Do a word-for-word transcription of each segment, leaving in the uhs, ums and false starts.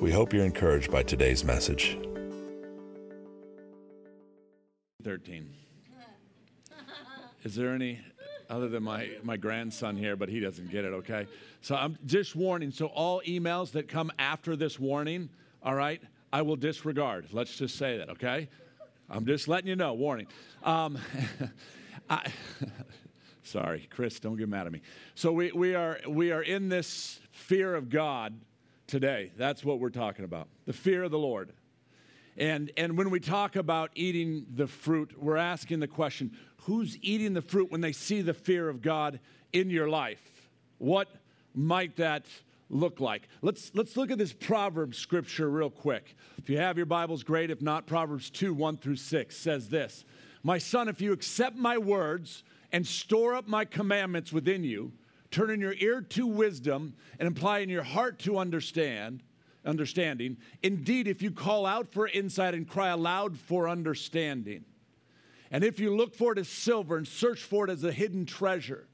We hope you're encouraged by today's message. thirteen. Is there any, other than my, my grandson here, but he doesn't get it, okay? So I'm just warning. So all emails that come after this warning, all right, I will disregard. Let's just say that, okay? I'm just letting you know, warning. Um, I, sorry, Chris, don't get mad at me. So we, we are we are in this fear of God today. That's what we're talking about, the fear of the Lord. And, and when we talk about eating the fruit, we're asking the question, who's eating the fruit when they see the fear of God in your life? What might that look like? Let's let's look at this Proverbs scripture real quick. If you have your Bibles, great. If not, Proverbs two, one through six says this. My son, if you accept my words and store up my commandments within you, turn in your ear to wisdom and apply in your heart to understand, understanding. Indeed, if you call out for insight and cry aloud for understanding. And if you look for it as silver and search for it as a hidden treasure,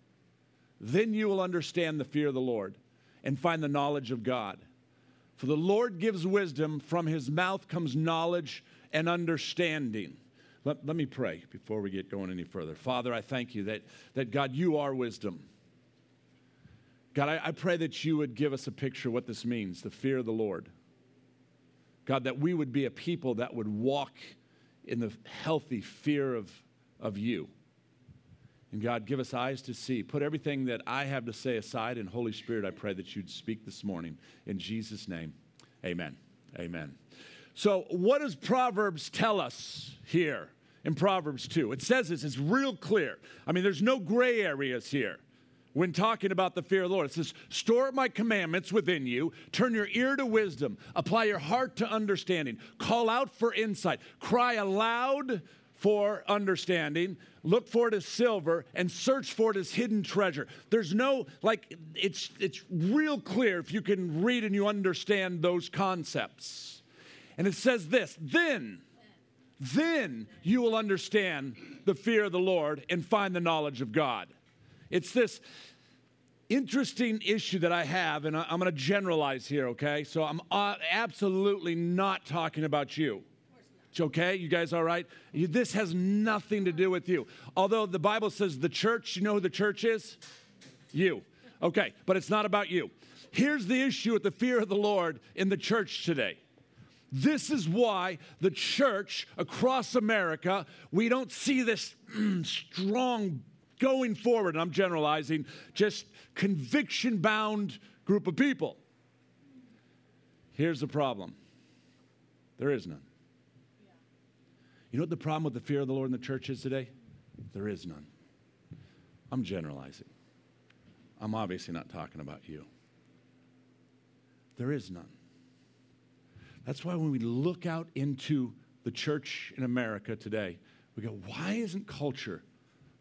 then you will understand the fear of the Lord and find the knowledge of God. For the Lord gives wisdom, from his mouth comes knowledge and understanding. Let, let me pray before we get going any further. Father, I thank you that, that God, you are wisdom. God, I, I pray that you would give us a picture of what this means, the fear of the Lord. God, that we would be a people that would walk in the healthy fear of, of you. And God, give us eyes to see. Put everything that I have to say aside. And Holy Spirit, I pray that you'd speak this morning. In Jesus' name, amen. Amen. So what does Proverbs tell us here in Proverbs two? It says this. It's real clear. I mean, there's no gray areas here when talking about the fear of the Lord. It says, store my commandments within you. Turn your ear to wisdom. Apply your heart to understanding. Call out for insight. Cry aloud for understanding. Look for it as silver and search for it as hidden treasure. There's no, like, it's it's real clear if you can read and you understand those concepts. And it says this, then, then you will understand the fear of the Lord and find the knowledge of God. It's this interesting issue that I have, and I'm going to generalize here, okay? So I'm absolutely not talking about you. Okay, you guys all right? You, this has nothing to do with you. Although the Bible says the church, you know who the church is? You. Okay, but it's not about you. Here's the issue with the fear of the Lord in the church today. This is why the church across America, we don't see this mm, strong going forward, and I'm generalizing, just conviction-bound group of people. Here's the problem. There is none. You know what the problem with the fear of the Lord in the church is today? There is none. I'm generalizing. I'm obviously not talking about you. There is none. That's why when we look out into the church in America today, we go, why isn't culture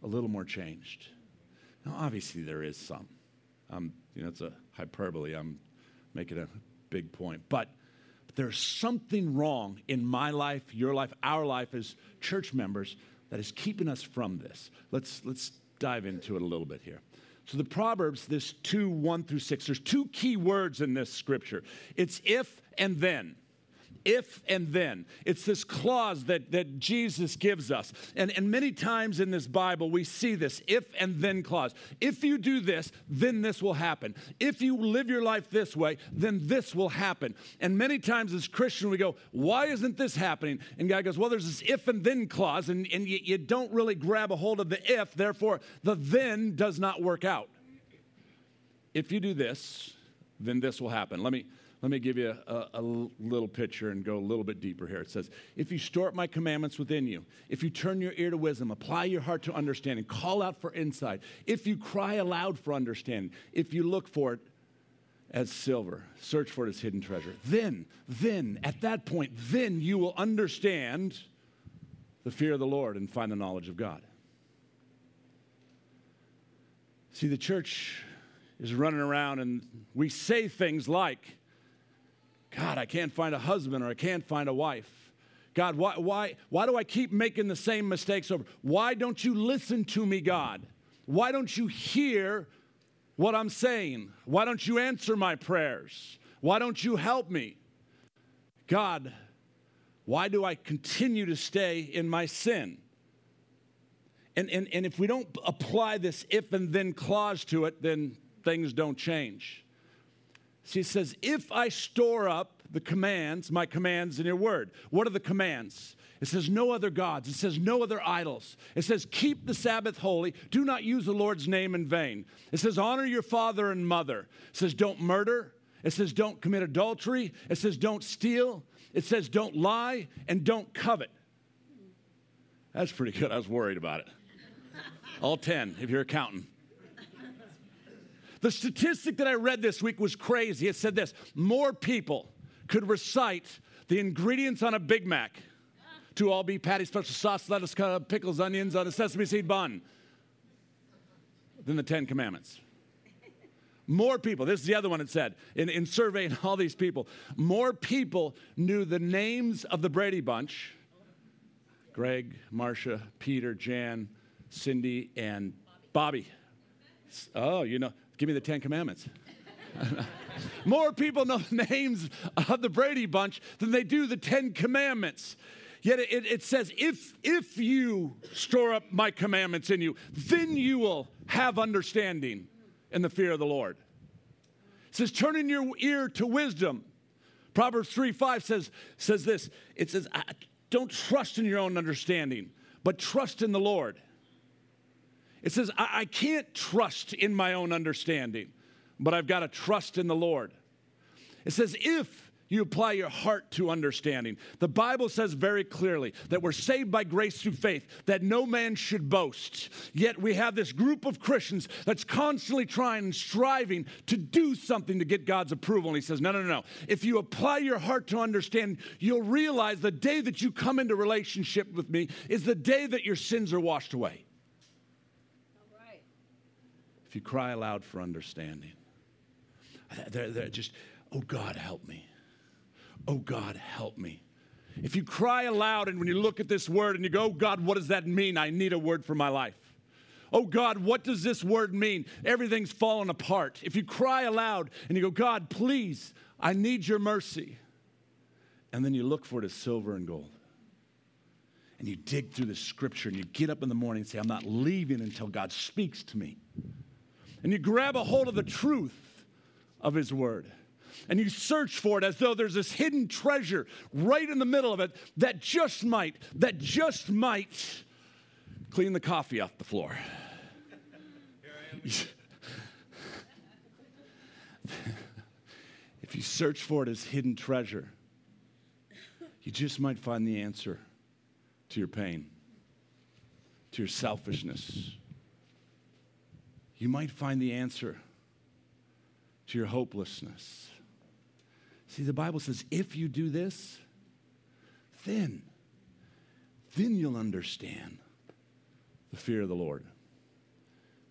a little more changed? Now, obviously there is some. Um, you know, it's a hyperbole. I'm making a big point. But there's something wrong in my life, your life, our life as church members that is keeping us from this. Let's let's dive into it a little bit here. So the Proverbs, this two, one through six, there's two key words in this scripture. It's if and then. If and then. It's this clause that, that Jesus gives us. And, and many times in this Bible, we see this if and then clause. If you do this, then this will happen. If you live your life this way, then this will happen. And many times as Christians, we go, why isn't this happening? And God goes, well, there's this if and then clause, and, and you, you don't really grab a hold of the if, therefore the then does not work out. If you do this, then this will happen. Let me... Let me give you a, a, a little picture and go a little bit deeper here. It says, if you store up my commandments within you, if you turn your ear to wisdom, apply your heart to understanding, call out for insight, if you cry aloud for understanding, if you look for it as silver. Search for it as hidden treasure. Then, then, at that point, then you will understand the fear of the Lord and find the knowledge of God. See, the church is running around and we say things like, God, I can't find a husband, or I can't find a wife. God, why, why, why do I keep making the same mistakes over? Why don't you listen to me, God? Why don't you hear what I'm saying? Why don't you answer my prayers? Why don't you help me? God, why do I continue to stay in my sin? And, and, and if we don't apply this if and then clause to it, then things don't change. See, it says, if I store up the commands, my commands in your word. What are the commands? It says, no other gods. It says, no other idols. It says, keep the Sabbath holy. Do not use the Lord's name in vain. It says, honor your father and mother. It says, don't murder. It says, don't commit adultery. It says, don't steal. It says, don't lie, and don't covet. That's pretty good. I was worried about it. All ten, if you're counting. The statistic that I read this week was crazy. It said this: more people could recite the ingredients on a Big Mac, two all beef patties, special sauce, lettuce, pickles, onions on a sesame seed bun, than the Ten Commandments. More people, this is the other one it said, in, in surveying all these people, more people knew the names of the Brady Bunch, Greg, Marsha, Peter, Jan, Cindy, and Bobby. Oh, you know. Give me the Ten Commandments. More people know the names of the Brady Bunch than they do the Ten Commandments. Yet it, it says, if, if you store up my commandments in you, then you will have understanding and the fear of the Lord. It says, turn in your ear to wisdom. Proverbs three five says, says this. It says, don't trust in your own understanding, but trust in the Lord. It says, I, I can't trust in my own understanding, but I've got to trust in the Lord. It says, if you apply your heart to understanding. The Bible says very clearly that we're saved by grace through faith, that no man should boast. Yet we have this group of Christians that's constantly trying and striving to do something to get God's approval. And he says, no, no, no, no. If you apply your heart to understand, you'll realize the day that you come into relationship with me is the day that your sins are washed away. If you cry aloud for understanding, they're, they're just, oh, God, help me. Oh, God, help me. If you cry aloud and when you look at this word and you go, oh, God, what does that mean? I need a word for my life. Oh, God, what does this word mean? Everything's fallen apart. If you cry aloud and you go, God, please, I need your mercy. And then you look for it as silver and gold. And you dig through the scripture and you get up in the morning and say, I'm not leaving until God speaks to me. And you grab a hold of the truth of his word. And you search for it as though there's this hidden treasure right in the middle of it that just might, that just might clean the coffee off the floor. If you search for it as hidden treasure, you just might find the answer to your pain, to your selfishness. You might find the answer to your hopelessness. See, the Bible says, if you do this, then, then you'll understand the fear of the Lord.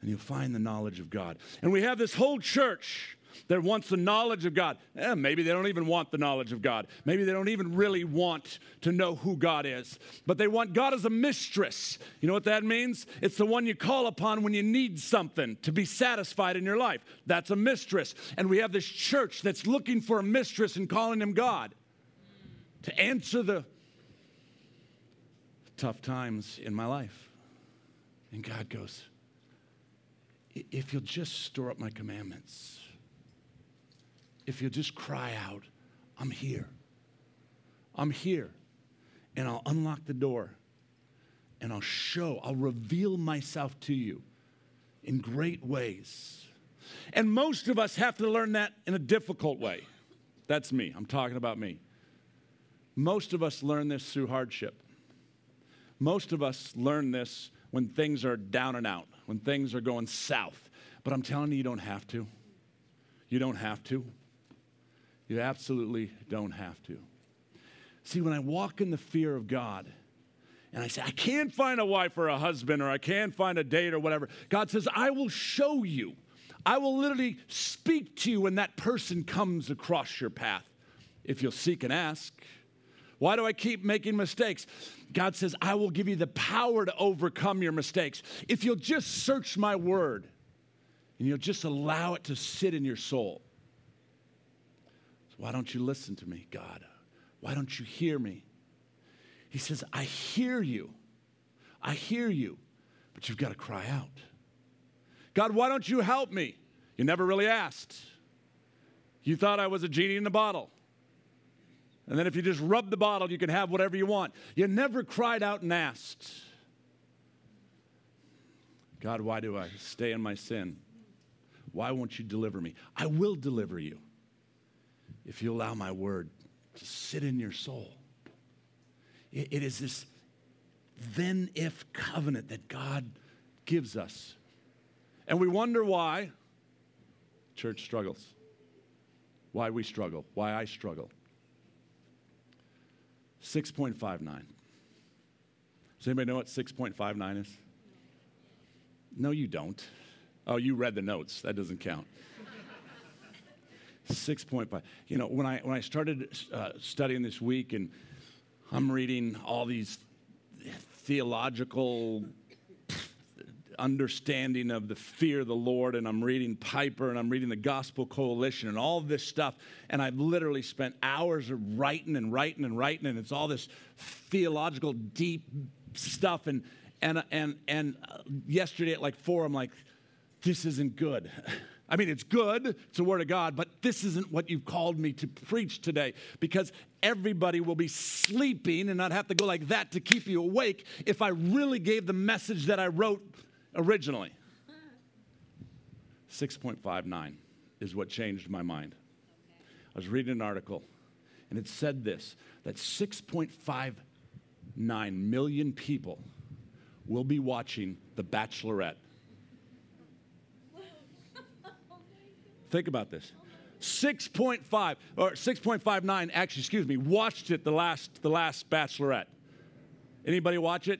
And you'll find the knowledge of God. And we have this whole church that wants the knowledge of God. Eh, maybe they don't even want the knowledge of God. Maybe they don't even really want to know who God is. But they want God as a mistress. You know what that means? It's the one you call upon when you need something to be satisfied in your life. That's a mistress. And we have this church that's looking for a mistress and calling him God to answer the tough times in my life. And God goes, if you'll just store up my commandments, if you'll just cry out, I'm here. I'm here. And I'll unlock the door. And I'll show, I'll reveal myself to you in great ways. And most of us have to learn that in a difficult way. That's me. I'm talking about me. Most of us learn this through hardship. Most of us learn this when things are down and out, when things are going south. But I'm telling you, you don't have to. You don't have to. You absolutely don't have to. See, when I walk in the fear of God, and I say, I can't find a wife or a husband, or I can't find a date or whatever, God says, I will show you. I will literally speak to you when that person comes across your path, if you'll seek and ask. Why do I keep making mistakes? God says, I will give you the power to overcome your mistakes. If you'll just search my word, and you'll just allow it to sit in your soul. So why don't you listen to me, God? Why don't you hear me? He says, I hear you. I hear you, but you've got to cry out. God, why don't you help me? You never really asked. You thought I was a genie in the bottle. And then if you just rub the bottle, you can have whatever you want. You never cried out and asked. God, why do I stay in my sin? Why won't you deliver me? I will deliver you if you allow my word to sit in your soul. It, it is this then-if covenant that God gives us. And we wonder why church struggles, why we struggle, why I struggle. six point five nine. Does anybody know what six point five nine is? No, you don't. Oh, you read the notes. That doesn't count. six point five. You know, when I when I started uh, studying this week, and I'm reading all these theological understanding of the fear of the Lord, and I'm reading Piper, and I'm reading the Gospel Coalition, and all this stuff, and I've literally spent hours of writing and writing and writing, and it's all this theological deep stuff, and and and and yesterday at like four, I'm like, this isn't good. I mean, it's good, it's the Word of God, but this isn't what you've called me to preach today, because everybody will be sleeping, and I'd have to go like that to keep you awake if I really gave the message that I wrote originally. six point five nine is what changed my mind. Okay. I was reading an article, and it said this, that six point five nine million people will be watching The Bachelorette. Think about this. six point five or six point five nine, actually, excuse me, watched it the last the last Bachelorette. Anybody watch it?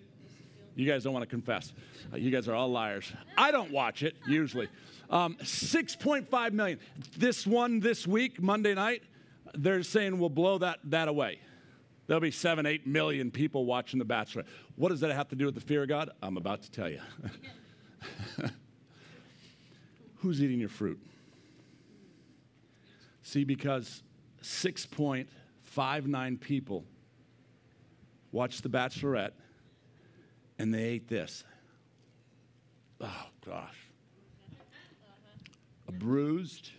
You guys don't want to confess. Uh, you guys are all liars. I don't watch it, usually. Um, six point five million. This one this week, Monday night, they're saying we'll blow that, that away. There'll be seven, eight million people watching The Bachelorette. What does that have to do with the fear of God? I'm about to tell you. Who's eating your fruit? See, because six point five nine people watched The Bachelorette, and they ate this. Oh, gosh. A bruised,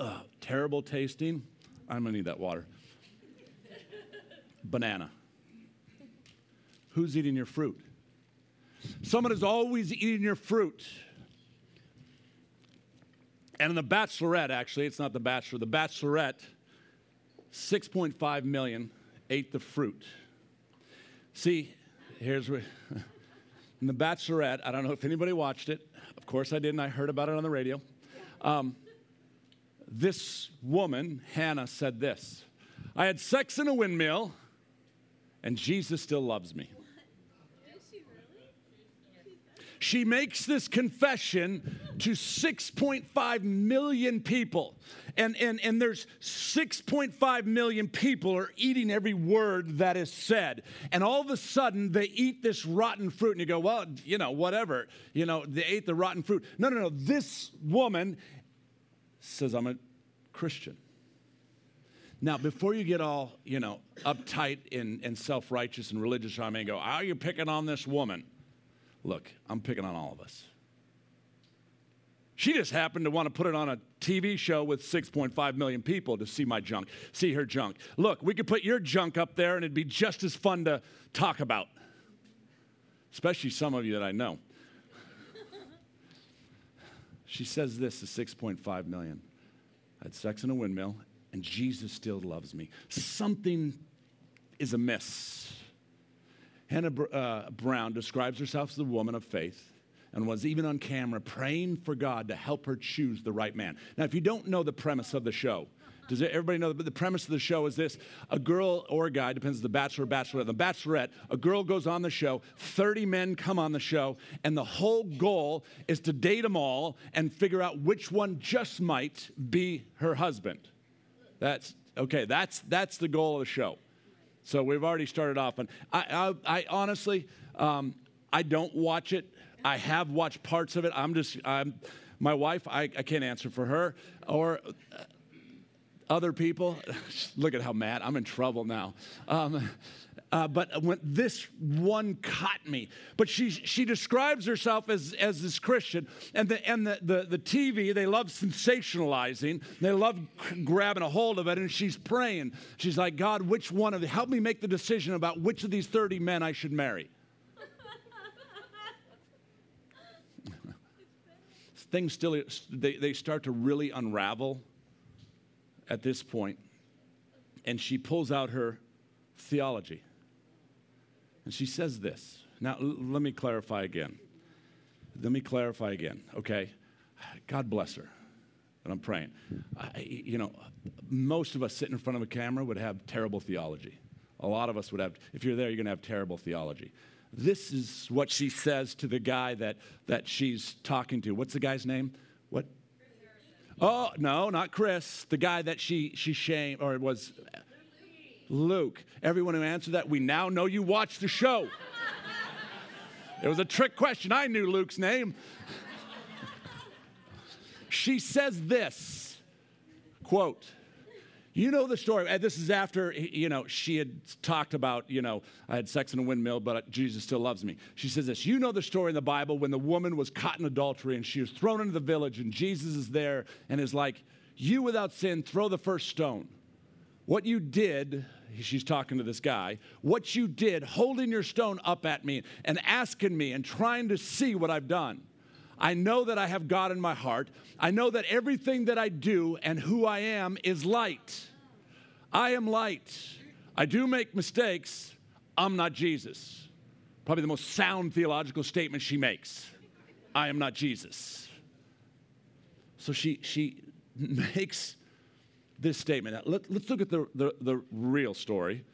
uh, terrible tasting, I'm going to need that water, banana. Who's eating your fruit? Someone is always eating your fruit. And in The Bachelorette, actually, it's not The Bachelor, The Bachelorette, six point five million ate the fruit. See, here's where... In The Bachelorette, I don't know if anybody watched it. Of course I didn't. I heard about it on the radio. Um, this woman, Hannah, said this. I had sex in a windmill, and Jesus still loves me. Did she really? She makes this confession to six point five million people. And, and, and there's six point five million people are eating every word that is said. And all of a sudden, they eat this rotten fruit. And you go, well, you know, whatever. You know, they ate the rotten fruit. No, no, no. This woman says, I'm a Christian. Now, before you get all, you know, uptight and, and self-righteous and religious, I may go, how are you picking on this woman? Look, I'm picking on all of us. She just happened to want to put it on a T V show with six point five million people to see my junk, see her junk. Look, we could put your junk up there, and it'd be just as fun to talk about, especially some of you that I know. She says this to six point five million. I had sex in a windmill, and Jesus still loves me. Something is amiss. Hannah uh, Brown describes herself as a woman of faith. and was even on camera praying for God to help her choose the right man. Now, if you don't know the premise of the show, does everybody know the, the premise of the show is this? A girl or a guy, depends on the bachelor or bachelorette. The bachelorette, a girl goes on the show, thirty men come on the show, and the whole goal is to date them all and figure out which one just might be her husband. That's, okay, that's, that's the goal of the show. So we've already started off. And I, I, I honestly, um, I don't watch it. I have watched parts of it. I'm just, I'm, my wife, I, I can't answer for her. Or... Uh, Other people, look at how mad, I'm in trouble now. Um, uh, but when this one caught me. But she she describes herself as, as this Christian. And, the, and the, the, the T V, they love sensationalizing. They love grabbing a hold of it. And she's praying. She's like, God, which one of the, help me make the decision about which of these thirty men I should marry. Things still, they, they start to really unravel at this point, and she pulls out her theology. And she says this. Now, l- let me clarify again. Let me clarify again, okay? God bless her, and I'm praying. I, you know, most of us sitting in front of a camera would have terrible theology. A lot of us would have, if you're there, you're going to have terrible theology. This is what she says to the guy that, that she's talking to. What's the guy's name? What? Oh, no, not Chris, the guy that she, she shamed, or it was Luke. Everyone who answered that, we now know you watched the show. It was a trick question. I knew Luke's name. She says this, quote, you know the story. And this is after, you know, she had talked about, you know, I had sex in a windmill, but Jesus still loves me. She says this, you know the story in the Bible when the woman was caught in adultery and she was thrown into the village and Jesus is there and is like, you without sin, throw the first stone. What you did, she's talking to this guy, what you did, holding your stone up at me and asking me and trying to see what I've done. I know that I have God in my heart. I know that everything that I do and who I am is light. I am light. I do make mistakes. I'm not Jesus. Probably the most sound theological statement she makes. I am not Jesus. So she she makes this statement. Now, let, let's look at the, the, the real story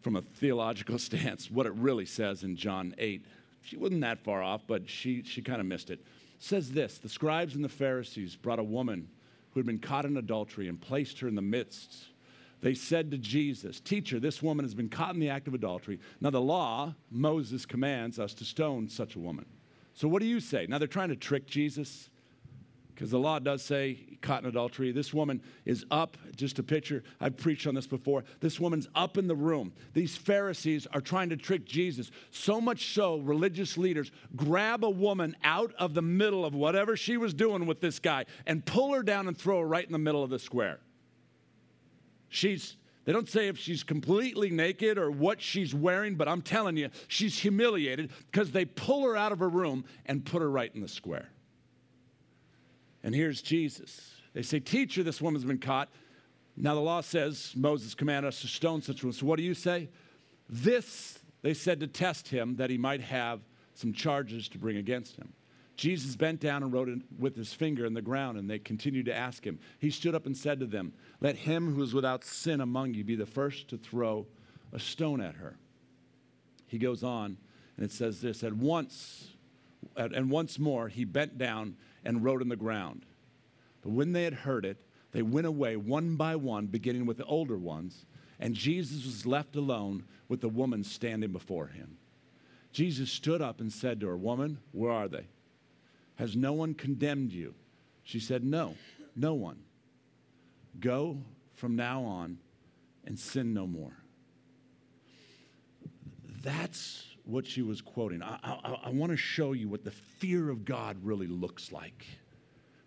from a theological stance, what it really says in John eight. She wasn't that far off, but she, she kind of missed it. It says this, the scribes and the Pharisees brought a woman who had been caught in adultery and placed her in the midst. They said to Jesus, teacher, this woman has been caught in the act of adultery. Now the law, Moses commands us to stone such a woman. So what do you say? Now they're trying to trick Jesus because the law does say caught in adultery. This woman is up, just a picture. I've preached on this before. This woman's up in the room. These Pharisees are trying to trick Jesus. So much so, religious leaders grab a woman out of the middle of whatever she was doing with this guy and pull her down and throw her right in the middle of the square. She's, they don't say if she's completely naked or what she's wearing, but I'm telling you, she's humiliated because they pull her out of her room and put her right in the square. And here's Jesus. They say, teacher, this woman's been caught. Now the law says, Moses commanded us to stone such one. So what do you say? This, they said to test him, that he might have some charges to bring against him. Jesus bent down and wrote with his finger in the ground, and they continued to ask him. He stood up and said to them, let him who is without sin among you be the first to throw a stone at her. He goes on, and it says this, at once, and once more he bent down and wrote in the ground. But when they had heard it, they went away one by one, beginning with the older ones, and Jesus was left alone with the woman standing before him. Jesus stood up and said to her, woman, where are they? Has no one condemned you? She said, no, no one. Go from now on and sin no more. That's what she was quoting. I, I, I want to show you what the fear of God really looks like,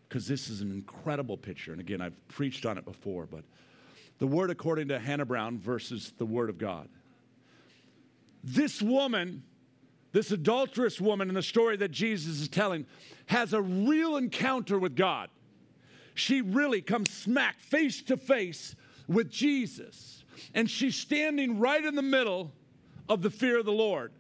because this is an incredible picture. And again, I've preached on it before, but the word according to Hannah Brown versus the word of God. This woman, this adulterous woman in the story that Jesus is telling, has a real encounter with God. She really comes smack face to face with Jesus. And she's standing right in the middle of the fear of the Lord.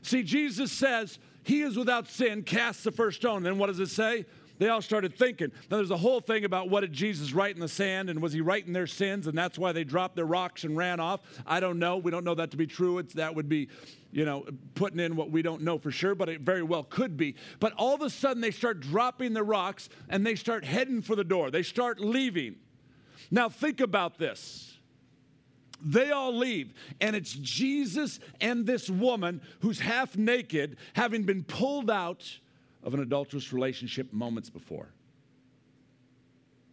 See, Jesus says, he is without sin casts the first stone. Then what does it say? They all started thinking. Now, there's a whole thing about what did Jesus write in the sand, and was he writing their sins, and that's why they dropped their rocks and ran off. I don't know. We don't know that to be true. It's, that would be, you know, putting in what we don't know for sure, but it very well could be. But all of a sudden, they start dropping the rocks, and they start heading for the door. They start leaving. Now, think about this. They all leave, and it's Jesus and this woman who's half naked, having been pulled out of an adulterous relationship moments before.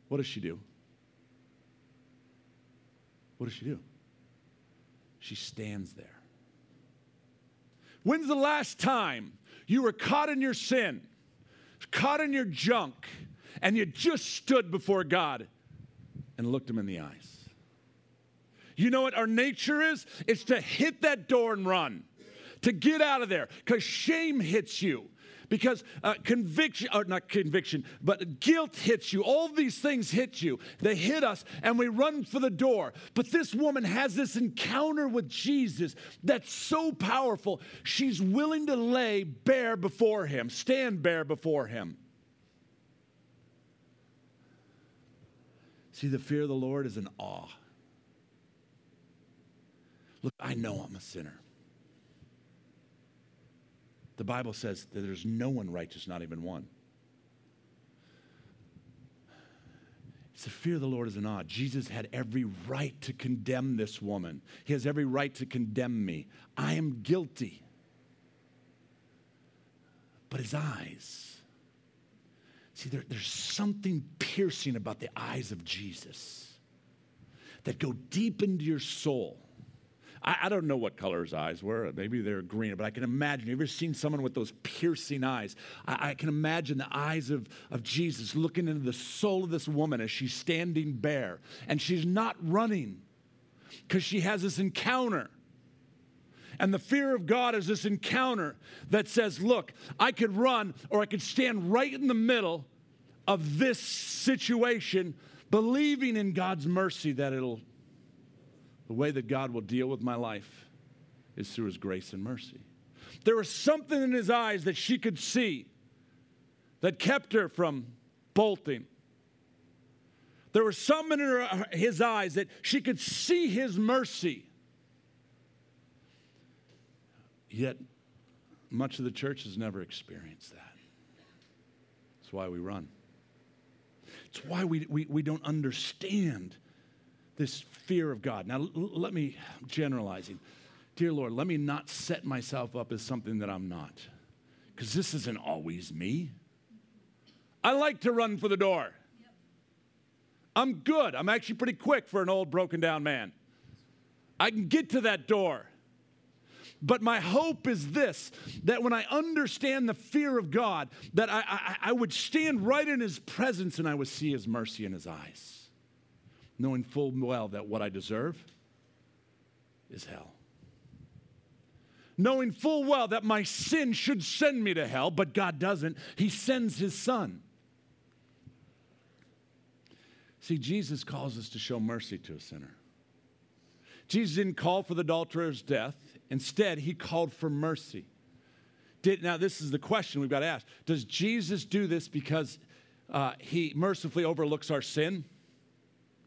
What does she do? What does she do? She stands there. When's the last time you were caught in your sin, caught in your junk, and you just stood before God and looked him in the eyes? You know what our nature is? It's to hit that door and run, to get out of there, because shame hits you. Because uh, conviction, or not conviction, but guilt hits you. All these things hit you. They hit us, and we run for the door. But this woman has this encounter with Jesus that's so powerful. She's willing to lay bare before him, stand bare before him. See, the fear of the Lord is an awe. Look, I know I'm a sinner. The Bible says that there's no one righteous, not even one. It's the fear of the Lord is an awe. Jesus had every right to condemn this woman. He has every right to condemn me. I am guilty. But his eyes, see, there, there's something piercing about the eyes of Jesus that go deep into your soul. I don't know what color his eyes were. Maybe they're green, but I can imagine. Have you ever seen someone with those piercing eyes? I, I can imagine the eyes of, of Jesus looking into the soul of this woman as she's standing bare. And she's not running because she has this encounter. And the fear of God is this encounter that says, look, I could run or I could stand right in the middle of this situation, believing in God's mercy that it'll the way that God will deal with my life is through his grace and mercy. There was something in his eyes that she could see that kept her from bolting. There was something in her, his eyes that she could see his mercy. Yet, much of the church has never experienced that. That's why we run. It's why we, we, we don't understand this fear of God. Now, let me, generalizing. Dear Lord, let me not set myself up as something that I'm not. Because this isn't always me. I like to run for the door. Yep. I'm good. I'm actually pretty quick for an old, broken down man. I can get to that door. But my hope is this, that when I understand the fear of God, that I, I, I would stand right in his presence and I would see his mercy in his eyes, knowing full well that what I deserve is hell. Knowing full well that my sin should send me to hell, but God doesn't. He sends his son. See, Jesus calls us to show mercy to a sinner. Jesus didn't call for the adulterer's death. Instead, he called for mercy. Did, now, this is the question we've got to ask. Does Jesus do this because uh, he mercifully overlooks our sin?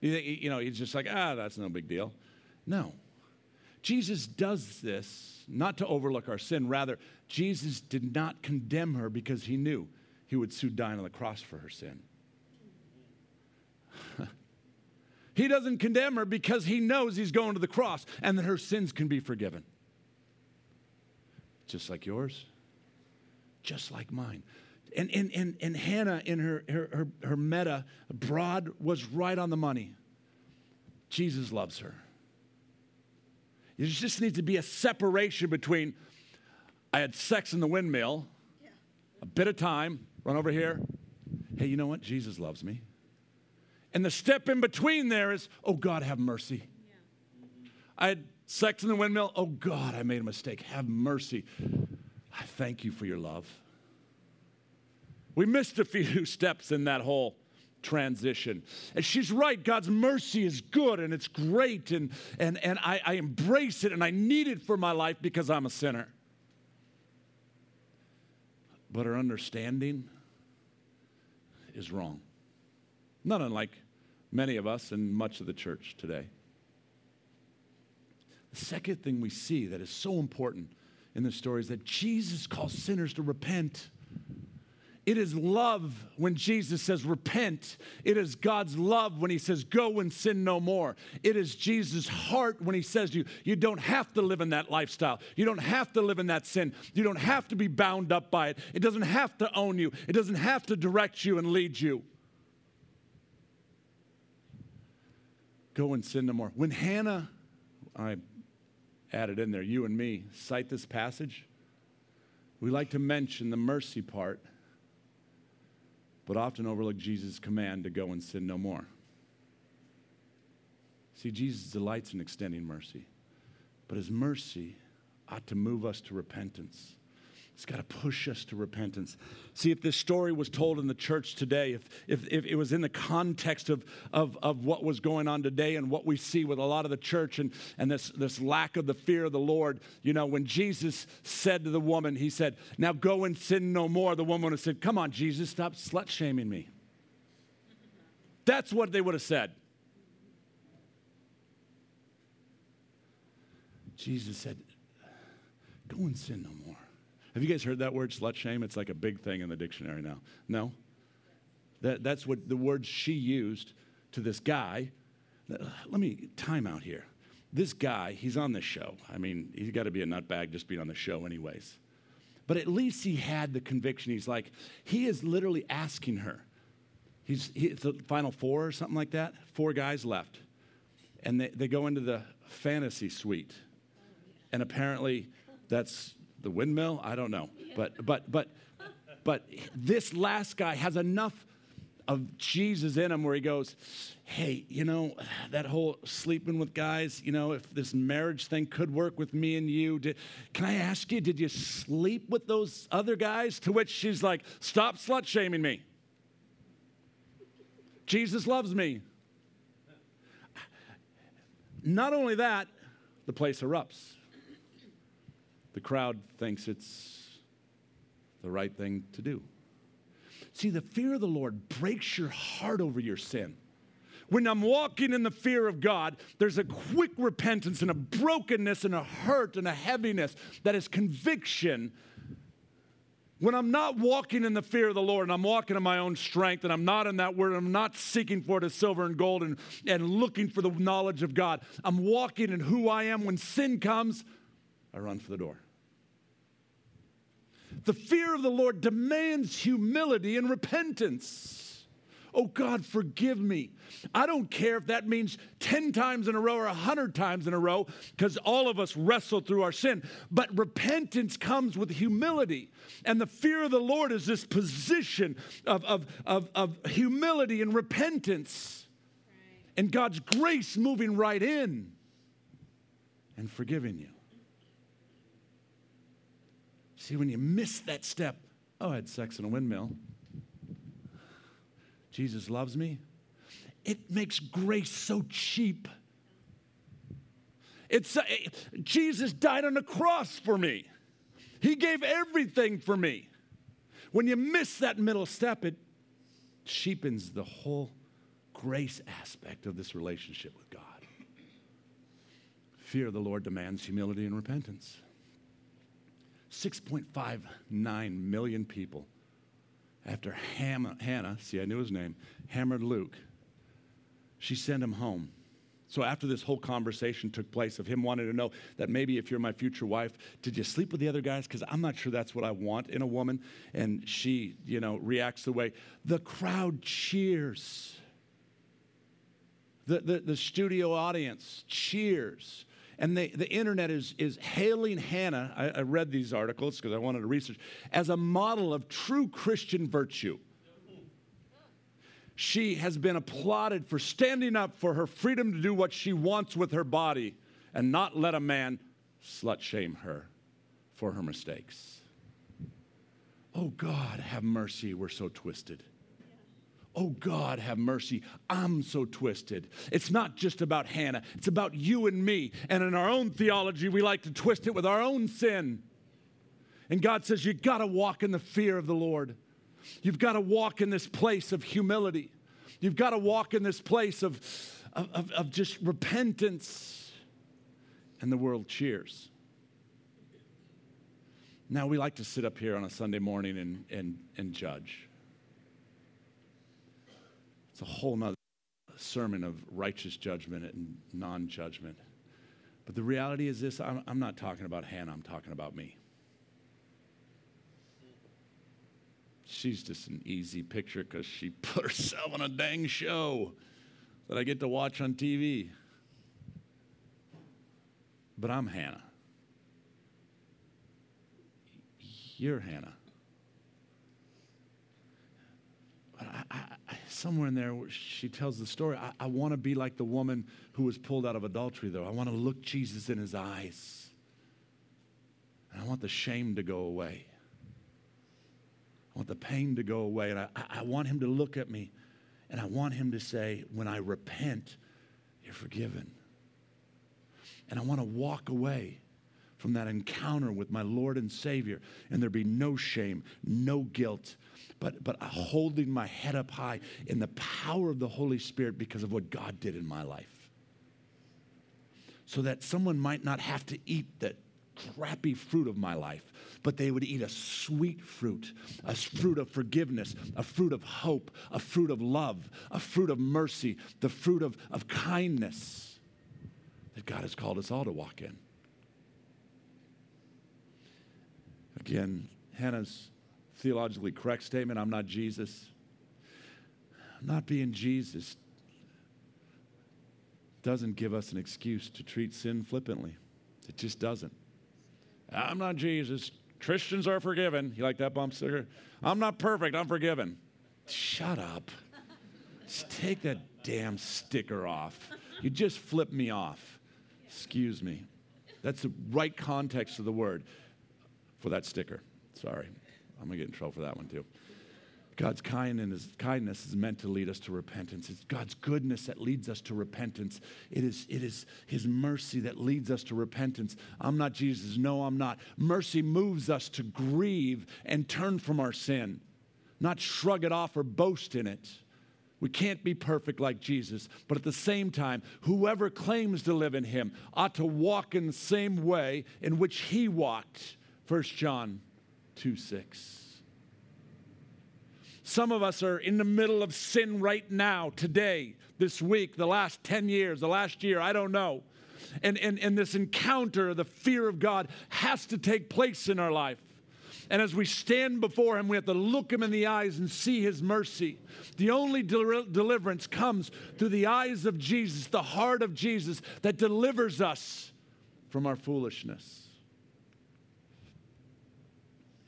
You think, you know, he's just like, ah, that's no big deal. No. Jesus does this not to overlook our sin. Rather, Jesus did not condemn her because he knew he would soon die on the cross for her sin. He doesn't condemn her because he knows he's going to the cross and that her sins can be forgiven. Just like yours. Just like mine. And, and, and, and Hannah, in her, her, her, her meta, broad, was right on the money. Jesus loves her. There just needs to be a separation between I had sex in the windmill, yeah, a bit of time, run over here. Hey, you know what? Jesus loves me. And the step in between there is, oh, God, have mercy. Yeah. I had sex in the windmill. Oh, God, I made a mistake. Have mercy. I thank you for your love. We missed a few steps in that whole transition. And she's right. God's mercy is good and it's great. And, and, and I, I embrace it and I need it for my life because I'm a sinner. but our understanding is wrong. Not unlike many of us and much of the church today. The second thing we see that is so important in this story is that Jesus calls sinners to repent. It is love when Jesus says repent. It is God's love when he says go and sin no more. It is Jesus' heart when he says to you, you don't have to live in that lifestyle. You don't have to live in that sin. You don't have to be bound up by it. It doesn't have to own you. It doesn't have to direct you and lead you. Go and sin no more. When Hannah, I added in there, you and me, cite this passage, we like to mention the mercy part, but often overlook Jesus' command to go and sin no more. See, Jesus delights in extending mercy, but his mercy ought to move us to repentance. It's got to push us to repentance. See, if this story was told in the church today, if, if, if it was in the context of, of, of what was going on today and what we see with a lot of the church and, and this, this lack of the fear of the Lord, you know, when Jesus said to the woman, he said, now go and sin no more. The woman would have said, come on, Jesus, stop slut-shaming me. That's what they would have said. Jesus said, go and sin no more. Have you guys heard that word, slut shame? It's like a big thing in the dictionary now. No? That, that's what the word she used to this guy. Let me time out here. This guy, he's on the show. I mean, he's got to be a nutbag just being on the show anyways. But at least he had the conviction. He's like, he is literally asking her. He's, he, it's the final four or something like that. Four guys left. And they, they go into the fantasy suite. And apparently that's... the windmill? I don't know. But but but but this last guy has enough of Jesus in him where he goes, hey, you know, that whole sleeping with guys, you know, if this marriage thing could work with me and you, did, can I ask you, did you sleep with those other guys? To which she's like, stop slut-shaming me. Jesus loves me. Not only that, the place erupts. The crowd thinks it's the right thing to do. See, the fear of the Lord breaks your heart over your sin. When I'm walking in the fear of God, there's a quick repentance and a brokenness and a hurt and a heaviness that is conviction. When I'm not walking in the fear of the Lord and I'm walking in my own strength and I'm not in that word, I'm not seeking for it as silver and gold and, and looking for the knowledge of God. I'm walking in who I am. When sin comes, I run for the door. The fear of the Lord demands humility and repentance. Oh, God, forgive me. I don't care if that means ten times in a row or one hundred times in a row, because all of us wrestle through our sin. But repentance comes with humility. And the fear of the Lord is this position of, of, of, of humility and repentance. Right. And God's grace moving right in and forgiving you. See, when you miss that step, oh, I had sex in a windmill. Jesus loves me. It makes grace so cheap. It's uh, Jesus died on the cross for me. He gave everything for me. When you miss that middle step, it cheapens the whole grace aspect of this relationship with God. Fear of the Lord demands humility and repentance. six point five nine million people after Hannah, Hannah, see I knew his name, hammered Luke. She sent him home. So after this whole conversation took place of him wanting to know that maybe if you're my future wife, did you sleep with the other guys? Because I'm not sure that's what I want in a woman. And she, you know, reacts the way. The crowd cheers. The, the, the studio audience cheers. And they, the internet is, is hailing Hannah, I, I read these articles because I wanted to research, as a model of true Christian virtue. She has been applauded for standing up for her freedom to do what she wants with her body and not let a man slut-shame her for her mistakes. Oh, God, have mercy, we're so twisted. Oh, God, have mercy. I'm so twisted. It's not just about Hannah. It's about you and me. And in our own theology, we like to twist it with our own sin. And God says, you got to walk in the fear of the Lord. You've got to walk in this place of humility. You've got to walk in this place of, of, of just repentance. And the world cheers. Now, we like to sit up here on a Sunday morning and, and, and judge. It's a whole nother sermon of righteous judgment and non-judgment. But the reality is this, I'm, I'm not talking about Hannah, I'm talking about me. She's just an easy picture because she put herself on a dang show that I get to watch on T V. But I'm Hannah. You're Hannah. But I, I, I, somewhere in there, where she tells the story, I, I want to be like the woman who was pulled out of adultery, though. I want to look Jesus in his eyes. And I want the shame to go away. I want the pain to go away. And I, I want him to look at me. And I want him to say, when I repent, you're forgiven. And I want to walk away from that encounter with my Lord and Savior, and there be no shame, no guilt, but, but holding my head up high in the power of the Holy Spirit because of what God did in my life. So that someone might not have to eat that crappy fruit of my life, but they would eat a sweet fruit, a fruit of forgiveness, a fruit of hope, a fruit of love, a fruit of mercy, the fruit of, of kindness that God has called us all to walk in. Again, Hannah's theologically correct statement, I'm not Jesus. Not being Jesus doesn't give us an excuse to treat sin flippantly. It just doesn't. I'm not Jesus. Christians are forgiven. You like that bump sticker? I'm not perfect. I'm forgiven. Shut up. Just take that damn sticker off. You just flipped me off. Excuse me. That's the right context of the word. For that sticker. Sorry. I'm going to get in trouble for that one too. God's kind and his kindness is meant to lead us to repentance. It's God's goodness that leads us to repentance. It is, it is his mercy that leads us to repentance. I'm not Jesus. No, I'm not. Mercy moves us to grieve and turn from our sin, not shrug it off or boast in it. We can't be perfect like Jesus, but at the same time, whoever claims to live in him ought to walk in the same way in which he walked. First John two six. Some of us are in the middle of sin right now, today, this week, the last ten years, the last year, I don't know. And, and, and this encounter, the fear of God has to take place in our life. And as we stand before him, we have to look him in the eyes and see his mercy. The only del- deliverance comes through the eyes of Jesus, the heart of Jesus that delivers us from our foolishness.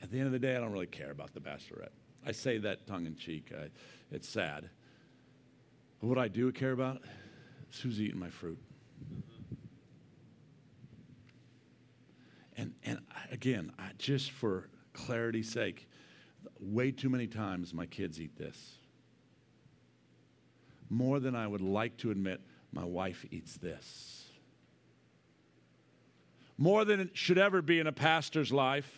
At the end of the day, I don't really care about The Bachelorette. I say that tongue-in-cheek. I, it's sad. But what I do care about is who's eating my fruit. And, and I, again, I, just for clarity's sake, way too many times my kids eat this. More than I would like to admit, my wife eats this. More than it should ever be in a pastor's life,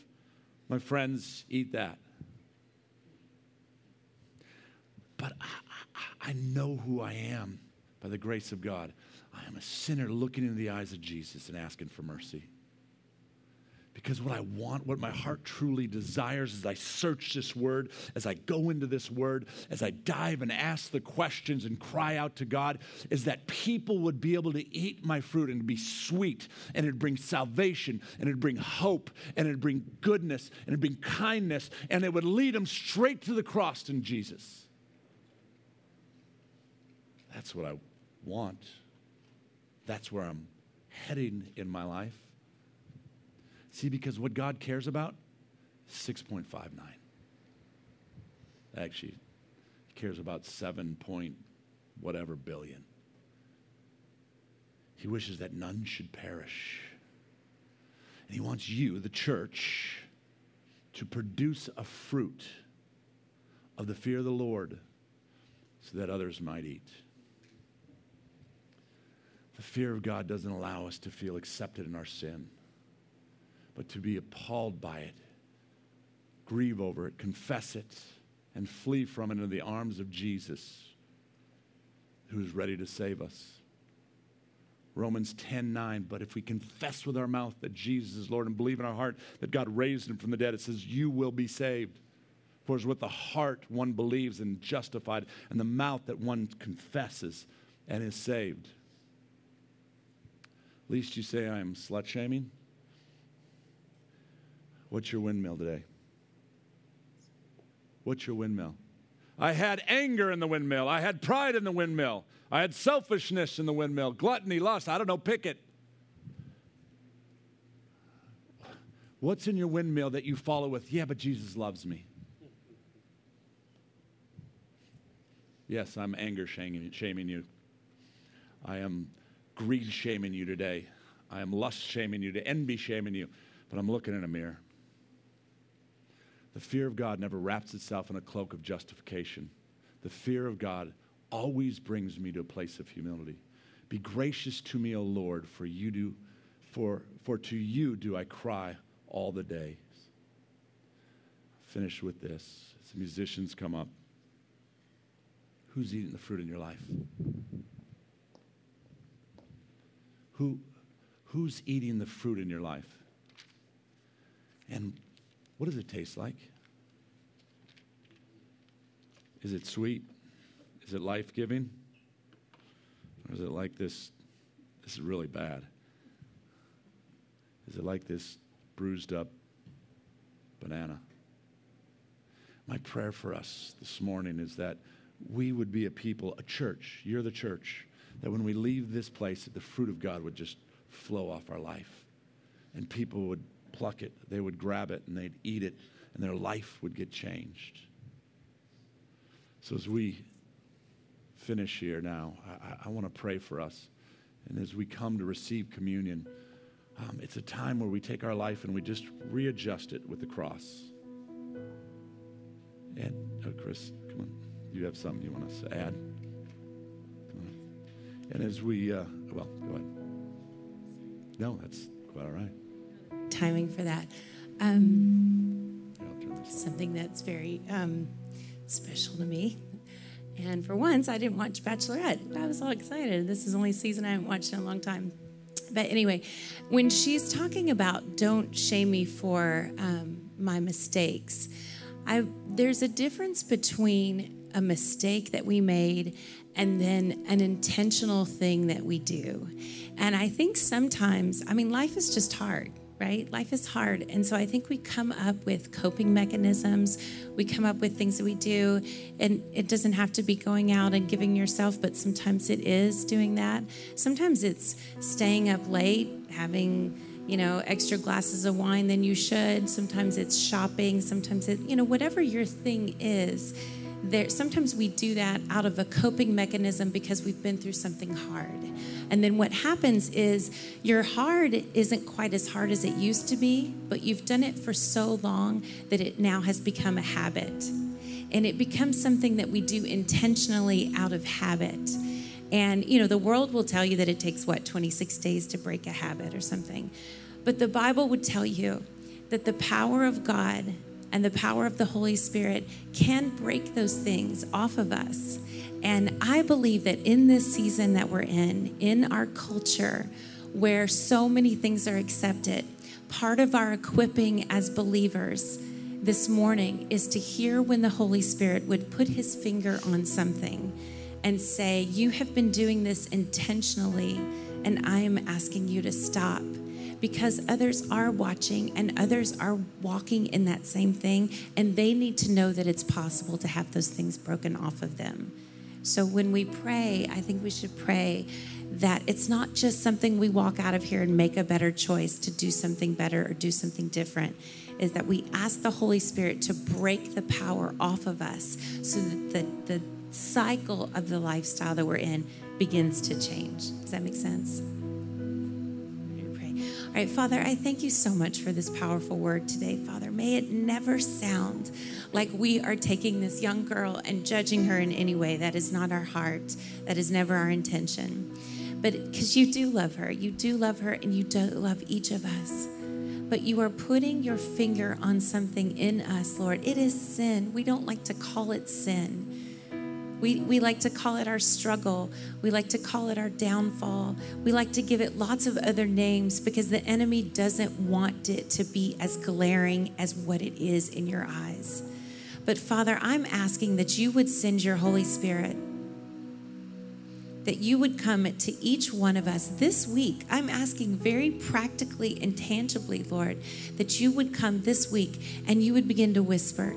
my friends eat that. But I, I, I know who I am by the grace of God. I am a sinner looking into the eyes of Jesus and asking for mercy. Because what I want, what my heart truly desires as I search this word, as I go into this word, as I dive and ask the questions and cry out to God, is that people would be able to eat my fruit and be sweet, and it'd bring salvation, and it'd bring hope, and it'd bring goodness, and it'd bring kindness, and it would lead them straight to the cross in Jesus. That's what I want. That's where I'm heading in my life. See, because what God cares about, six point five nine. Actually, he cares about seven point whatever billion. He wishes that none should perish. And he wants you, the church, to produce a fruit of the fear of the Lord so that others might eat. The fear of God doesn't allow us to feel accepted in our sin, but to be appalled by it Grieve over it, confess it, and flee from it into the arms of Jesus, who is ready to save us. Romans ten nine, but if we confess with our mouth that Jesus is Lord and believe in our heart that God raised him from the dead, it says you will be saved. For it's with the heart one believes and justified, and the mouth that one confesses and is saved. Least you say I am slut-shaming. What's your windmill today? What's your windmill? I had anger in the windmill. I had pride in the windmill. I had selfishness in the windmill. Gluttony, lust, I don't know, pick it. What's in your windmill that you follow with, yeah, but Jesus loves me? Yes, I'm anger shaming you. I am greed shaming you today. I am lust shaming you, to envy shaming you. But I'm looking in a mirror. The fear of God never wraps itself in a cloak of justification. The fear of God always brings me to a place of humility. Be gracious to me, O Lord, for you do, for, for to you do I cry all the day. Finish with this. As the musicians come up. Who's eating the fruit in your life? Who, who's eating the fruit in your life? And what does it taste like? Is it sweet? Is it life-giving? Or is it like this, this is really bad? Is it like this bruised up banana? My prayer for us this morning is that we would be a people, a church, you're the church, that when we leave this place, that the fruit of God would just flow off our life. And people would pluck it, they would grab it, and they'd eat it, and their life would get changed. So as we finish here now, I, I want to pray for us. And as we come to receive communion, um, it's a time where we take our life and we just readjust it with the cross. And, oh, Chris, come on. You have something you want us to add? Come on. And as we, uh, well, go ahead. No, that's quite all right. Timing for that. Um, something that's very um, special to me. And for once, I didn't watch Bachelorette. I was all excited. This is the only season I haven't watched in a long time. But anyway, when she's talking about don't shame me for um, my mistakes, I, there's a difference between a mistake that we made and then an intentional thing that we do. And I think sometimes, I mean, life is just hard. Right? Life is hard. And so I think we come up with coping mechanisms. We come up with things that we do. And it doesn't have to be going out and giving yourself, but sometimes it is doing that. Sometimes it's staying up late, having, you know, extra glasses of wine than you should. Sometimes it's shopping. Sometimes it, you know, whatever your thing is. There, sometimes we do that out of a coping mechanism because we've been through something hard. And then what happens is your hard isn't quite as hard as it used to be, but you've done it for so long that it now has become a habit. And it becomes something that we do intentionally out of habit. And, you know, the world will tell you that it takes, what, twenty-six days to break a habit or something. But the Bible would tell you that the power of God and the power of the Holy Spirit can break those things off of us. And I believe that in this season that we're in, in our culture, where so many things are accepted, part of our equipping as believers this morning is to hear when the Holy Spirit would put his finger on something and say, you have been doing this intentionally, and I am asking you to stop. Because others are watching and others are walking in that same thing, and they need to know that it's possible to have those things broken off of them. So when we pray, I think we should pray that it's not just something we walk out of here and make a better choice to do something better or do something different, is that we ask the Holy Spirit to break the power off of us so that the, the cycle of the lifestyle that we're in begins to change. Does that make sense? All right, Father, I thank you so much for this powerful word today, Father. May it never sound like we are taking this young girl and judging her in any way. That is not our heart. That is never our intention. But because you do love her. You do love her, and you do love each of us. but you are putting your finger on something in us, Lord. It is sin. We don't like to call it sin. We, we like to call it our struggle. We like to call it our downfall. We like to give it lots of other names because the enemy doesn't want it to be as glaring as what it is in your eyes. But Father, I'm asking that you would send your Holy Spirit, that you would come to each one of us this week. I'm asking very practically and tangibly, Lord, that you would come this week and you would begin to whisper,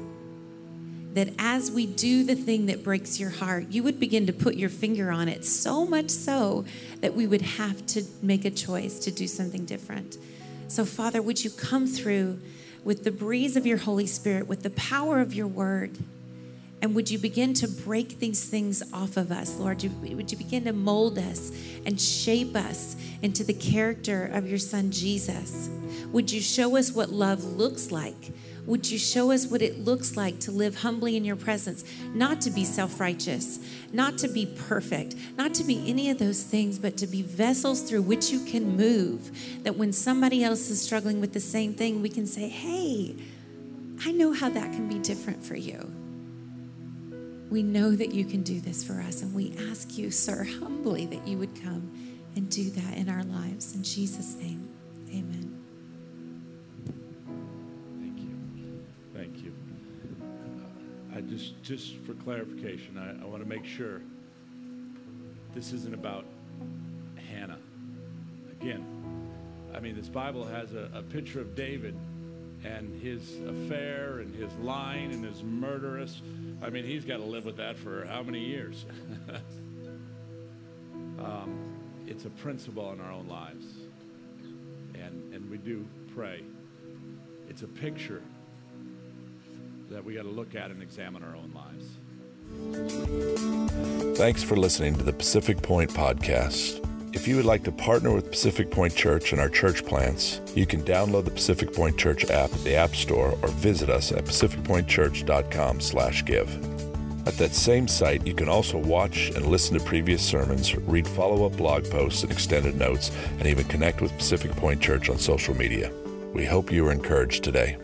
that as we do the thing that breaks your heart, you would begin to put your finger on it, so much so that we would have to make a choice to do something different. So Father, would you come through with the breeze of your Holy Spirit, with the power of your word, and would you begin to break these things off of us, Lord? Would you begin to mold us and shape us into the character of your Son, Jesus? Would you show us what love looks like? Would you show us what it looks like to live humbly in your presence, not to be self-righteous, not to be perfect, not to be any of those things, but to be vessels through which you can move, that when somebody else is struggling with the same thing, we can say, hey, I know how that can be different for you. We know that you can do this for us, and we ask you, sir, humbly, that you would come and do that in our lives. In Jesus' name, amen. Thank you. Thank you. I just, just for clarification, I, I want to make sure this isn't about Hannah. Again, I mean, this Bible has a, a picture of David and his affair and his lying and his murderous. I mean, he's got to live with that for how many years? um, it's a principle in our own lives, and and we do pray. It's a picture that we got to look at and examine our own lives. Thanks for listening to the Pacific Point Podcast. If you would like to partner with Pacific Point Church and our church plants, you can download the Pacific Point Church app at the App Store or visit us at pacific point church dot com slash give. At that same site, you can also watch and listen to previous sermons, read follow-up blog posts and extended notes, and even connect with Pacific Point Church on social media. We hope you were encouraged today.